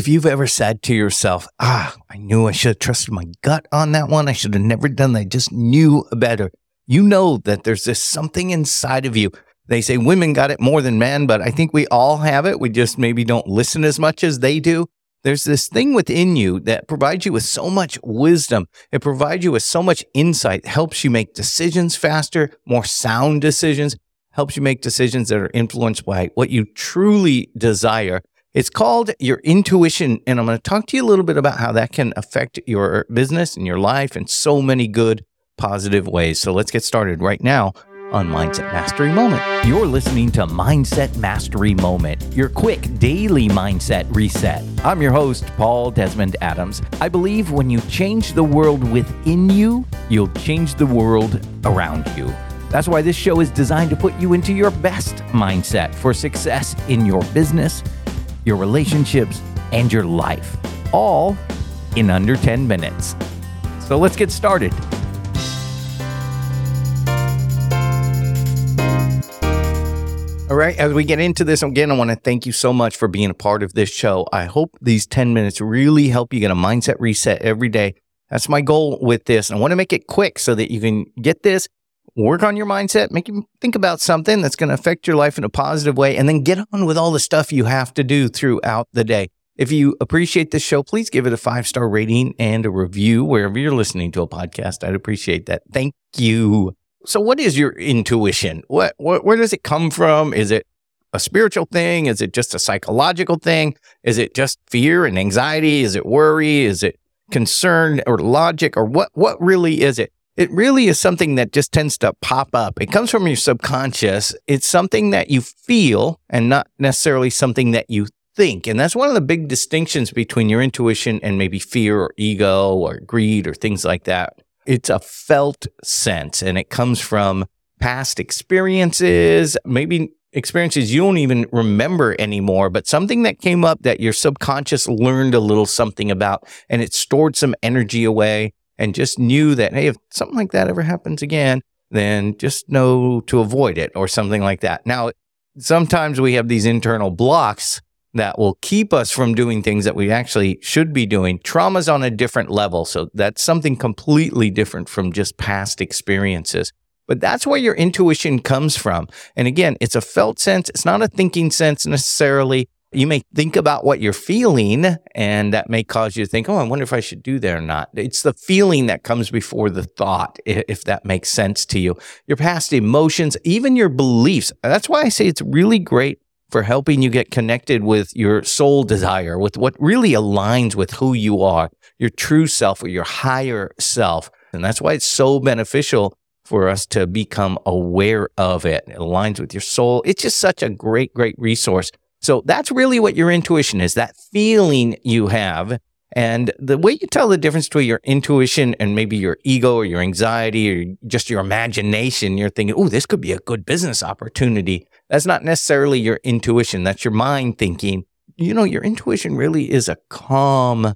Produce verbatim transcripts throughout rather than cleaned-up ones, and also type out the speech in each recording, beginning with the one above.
If you've ever said to yourself, ah, I knew I should have trusted my gut on that one. I should have never done that. I just knew better. You know that there's this something inside of you. They say women got it more than men, but I think we all have it. We just maybe don't listen as much as they do. There's this thing within you that provides you with so much wisdom. It provides you with so much insight, helps you make decisions faster, more sound decisions, helps you make decisions that are influenced by what you truly desire. It's called your intuition, and I'm going to talk to you a little bit about how that can affect your business and your life in so many good, positive ways. So let's get started right now on Mindset Mastery Moment. You're listening to Mindset Mastery Moment, your quick daily mindset reset. I'm your host, Paul Desmond Adams. I believe when you change the world within you, you'll change the world around you. That's why this show is designed to put you into your best mindset for success in your business, your relationships, and your life, all in under ten minutes. So let's get started. All right, as we get into this, again, I want to thank you so much for being a part of this show. I hope these ten minutes really help you get a mindset reset every day. That's my goal with this. I want to make it quick so that you can get this, work on your mindset, make you think about something that's going to affect your life in a positive way, and then get on with all the stuff you have to do throughout the day. If you appreciate this show, please give it a five-star rating and a review wherever you're listening to a podcast. I'd appreciate that. Thank you. So what is your intuition? What, what where does it come from? Is it a spiritual thing? Is it just a psychological thing? Is it just fear and anxiety? Is it worry? Is it concern or logic? Or what what really is it? It really is something that just tends to pop up. It comes from your subconscious. It's something that you feel and not necessarily something that you think. And that's one of the big distinctions between your intuition and maybe fear or ego or greed or things like that. It's a felt sense, and it comes from past experiences, maybe experiences you don't even remember anymore, but something that came up that your subconscious learned a little something about, and it stored some energy away and just knew that, hey, if something like that ever happens again, then just know to avoid it or something like that. Now, sometimes we have these internal blocks that will keep us from doing things that we actually should be doing. Trauma's on a different level, so that's something completely different from just past experiences. But that's where your intuition comes from. And again, it's a felt sense. It's not a thinking sense necessarily. You may think about what you're feeling, and that may cause you to think, oh, I wonder if I should do that or not. It's the feeling that comes before the thought, if that makes sense to you. Your past emotions, even your beliefs. That's why I say it's really great for helping you get connected with your soul desire, with what really aligns with who you are, your true self or your higher self. And that's why it's so beneficial for us to become aware of it. It aligns with your soul. It's just such a great, great resource. So that's really what your intuition is, that feeling you have. And the way you tell the difference between your intuition and maybe your ego or your anxiety or just your imagination, you're thinking, oh, this could be a good business opportunity. That's not necessarily your intuition. That's your mind thinking. You know, your intuition really is a calm,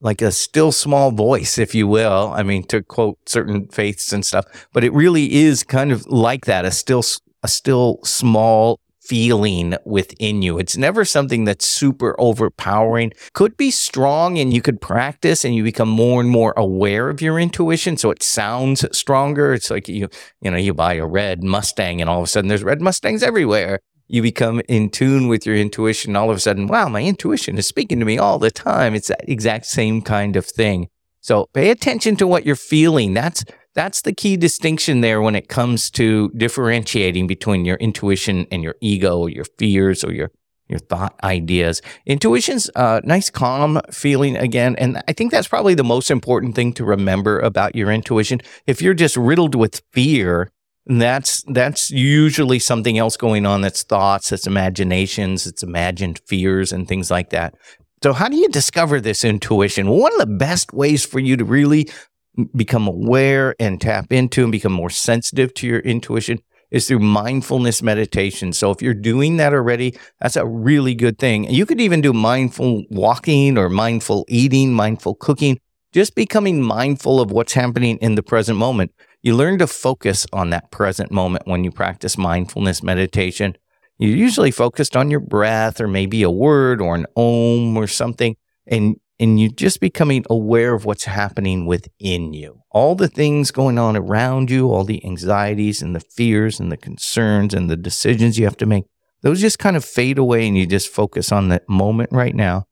like a still small voice, if you will. I mean, to quote certain faiths and stuff, but it really is kind of like that, a still, a still small feeling within you. It's never something that's super overpowering. Could be strong, and you could practice and you become more and more aware of your intuition. So it sounds stronger. It's like you, you know, you buy a red Mustang and all of a sudden there's red Mustangs everywhere. You become in tune with your intuition. All of a sudden, wow, my intuition is speaking to me all the time. It's that exact same kind of thing. So pay attention to what you're feeling. That's That's the key distinction there when it comes to differentiating between your intuition and your ego, or your fears, or your, your thought ideas. Intuition's a nice, calm feeling again, and I think that's probably the most important thing to remember about your intuition. If you're just riddled with fear, that's that's usually something else going on. That's thoughts, that's imaginations, it's imagined fears and things like that. So how do you discover this intuition? Well, one of the best ways for you to really become aware and tap into and become more sensitive to your intuition is through mindfulness meditation. So if you're doing that already, that's a really good thing. You could even do mindful walking or mindful eating, mindful cooking, just becoming mindful of what's happening in the present moment. You learn to focus on that present moment when you practice mindfulness meditation. You're usually focused on your breath or maybe a word or an om or something, and and you're just becoming aware of what's happening within you. All the things going on around you, all the anxieties and the fears and the concerns and the decisions you have to make, those just kind of fade away, and you just focus on that moment right now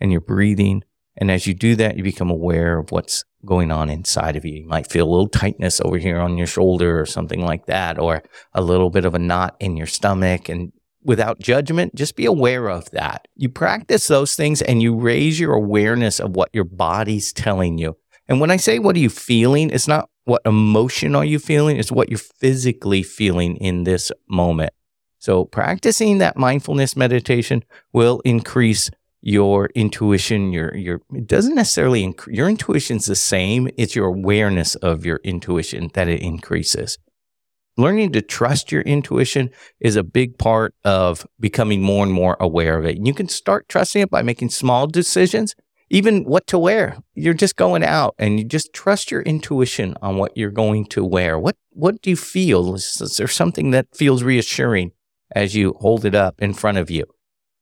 and your breathing. And as you do that, you become aware of what's going on inside of you. You might feel a little tightness over here on your shoulder or something like that, or a little bit of a knot in your stomach. And without judgment, just be aware of that. You practice those things and you raise your awareness of what your body's telling you. And when I say, what are you feeling? It's not what emotion are you feeling, it's what you're physically feeling in this moment. So practicing that mindfulness meditation will increase your intuition, your, your, it doesn't necessarily, inc- your intuition's the same. It's your awareness of your intuition that it increases. Learning to trust your intuition is a big part of becoming more and more aware of it. And you can start trusting it by making small decisions, even what to wear. You're just going out and you just trust your intuition on what you're going to wear. What, what do you feel? Is, is there something that feels reassuring as you hold it up in front of you?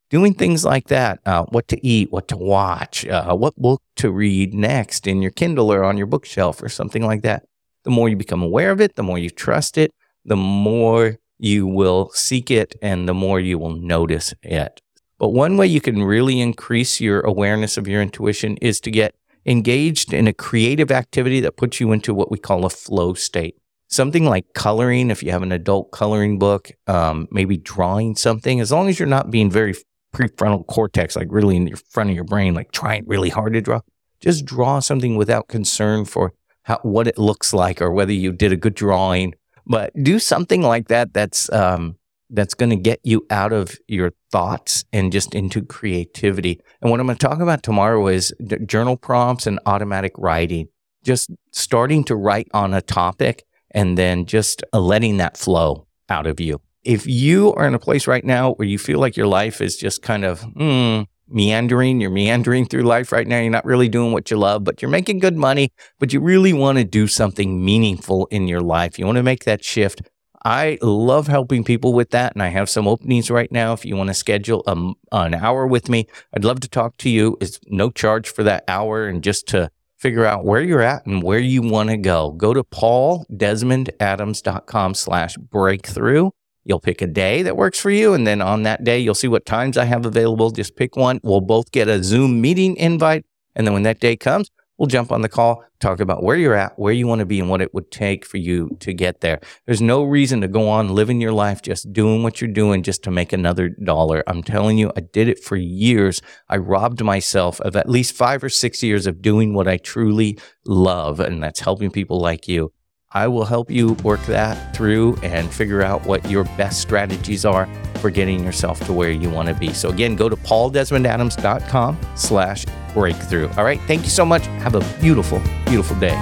Doing things like that, uh, what to eat, what to watch, uh, what book to read next in your Kindle or on your bookshelf or something like that. The more you become aware of it, the more you trust it, the more you will seek it, and the more you will notice it. But one way you can really increase your awareness of your intuition is to get engaged in a creative activity that puts you into what we call a flow state. Something like coloring, if you have an adult coloring book, um, maybe drawing something, as long as you're not being very prefrontal cortex, like really in the front of your brain, like trying really hard to draw. Just draw something without concern for how, what it looks like or whether you did a good drawing. But do something like that that's um, that's going to get you out of your thoughts and just into creativity. And what I'm going to talk about tomorrow is d- journal prompts and automatic writing. Just starting to write on a topic and then just letting that flow out of you. If you are in a place right now where you feel like your life is just kind of mm, meandering, you're meandering through life right now, you're not really doing what you love, but you're making good money, but you really want to do something meaningful in your life. You want to make that shift. I love helping people with that, and I have some openings right now. If you want to schedule a, an hour with me, I'd love to talk to you. It's no charge for that hour, and just to figure out where you're at and where you want to go. Go to pauldesmondadams.com slash breakthrough. You'll pick a day that works for you, and then on that day, you'll see what times I have available. Just pick one. We'll both get a Zoom meeting invite, and then when that day comes, we'll jump on the call, talk about where you're at, where you want to be, and what it would take for you to get there. There's no reason to go on living your life just doing what you're doing just to make another dollar. I'm telling you, I did it for years. I robbed myself of at least five or six years of doing what I truly love, and that's helping people like you. I will help you work that through and figure out what your best strategies are for getting yourself to where you want to be. So again, go to pauldesmondadams.com slash breakthrough. All right. Thank you so much. Have a beautiful, beautiful day.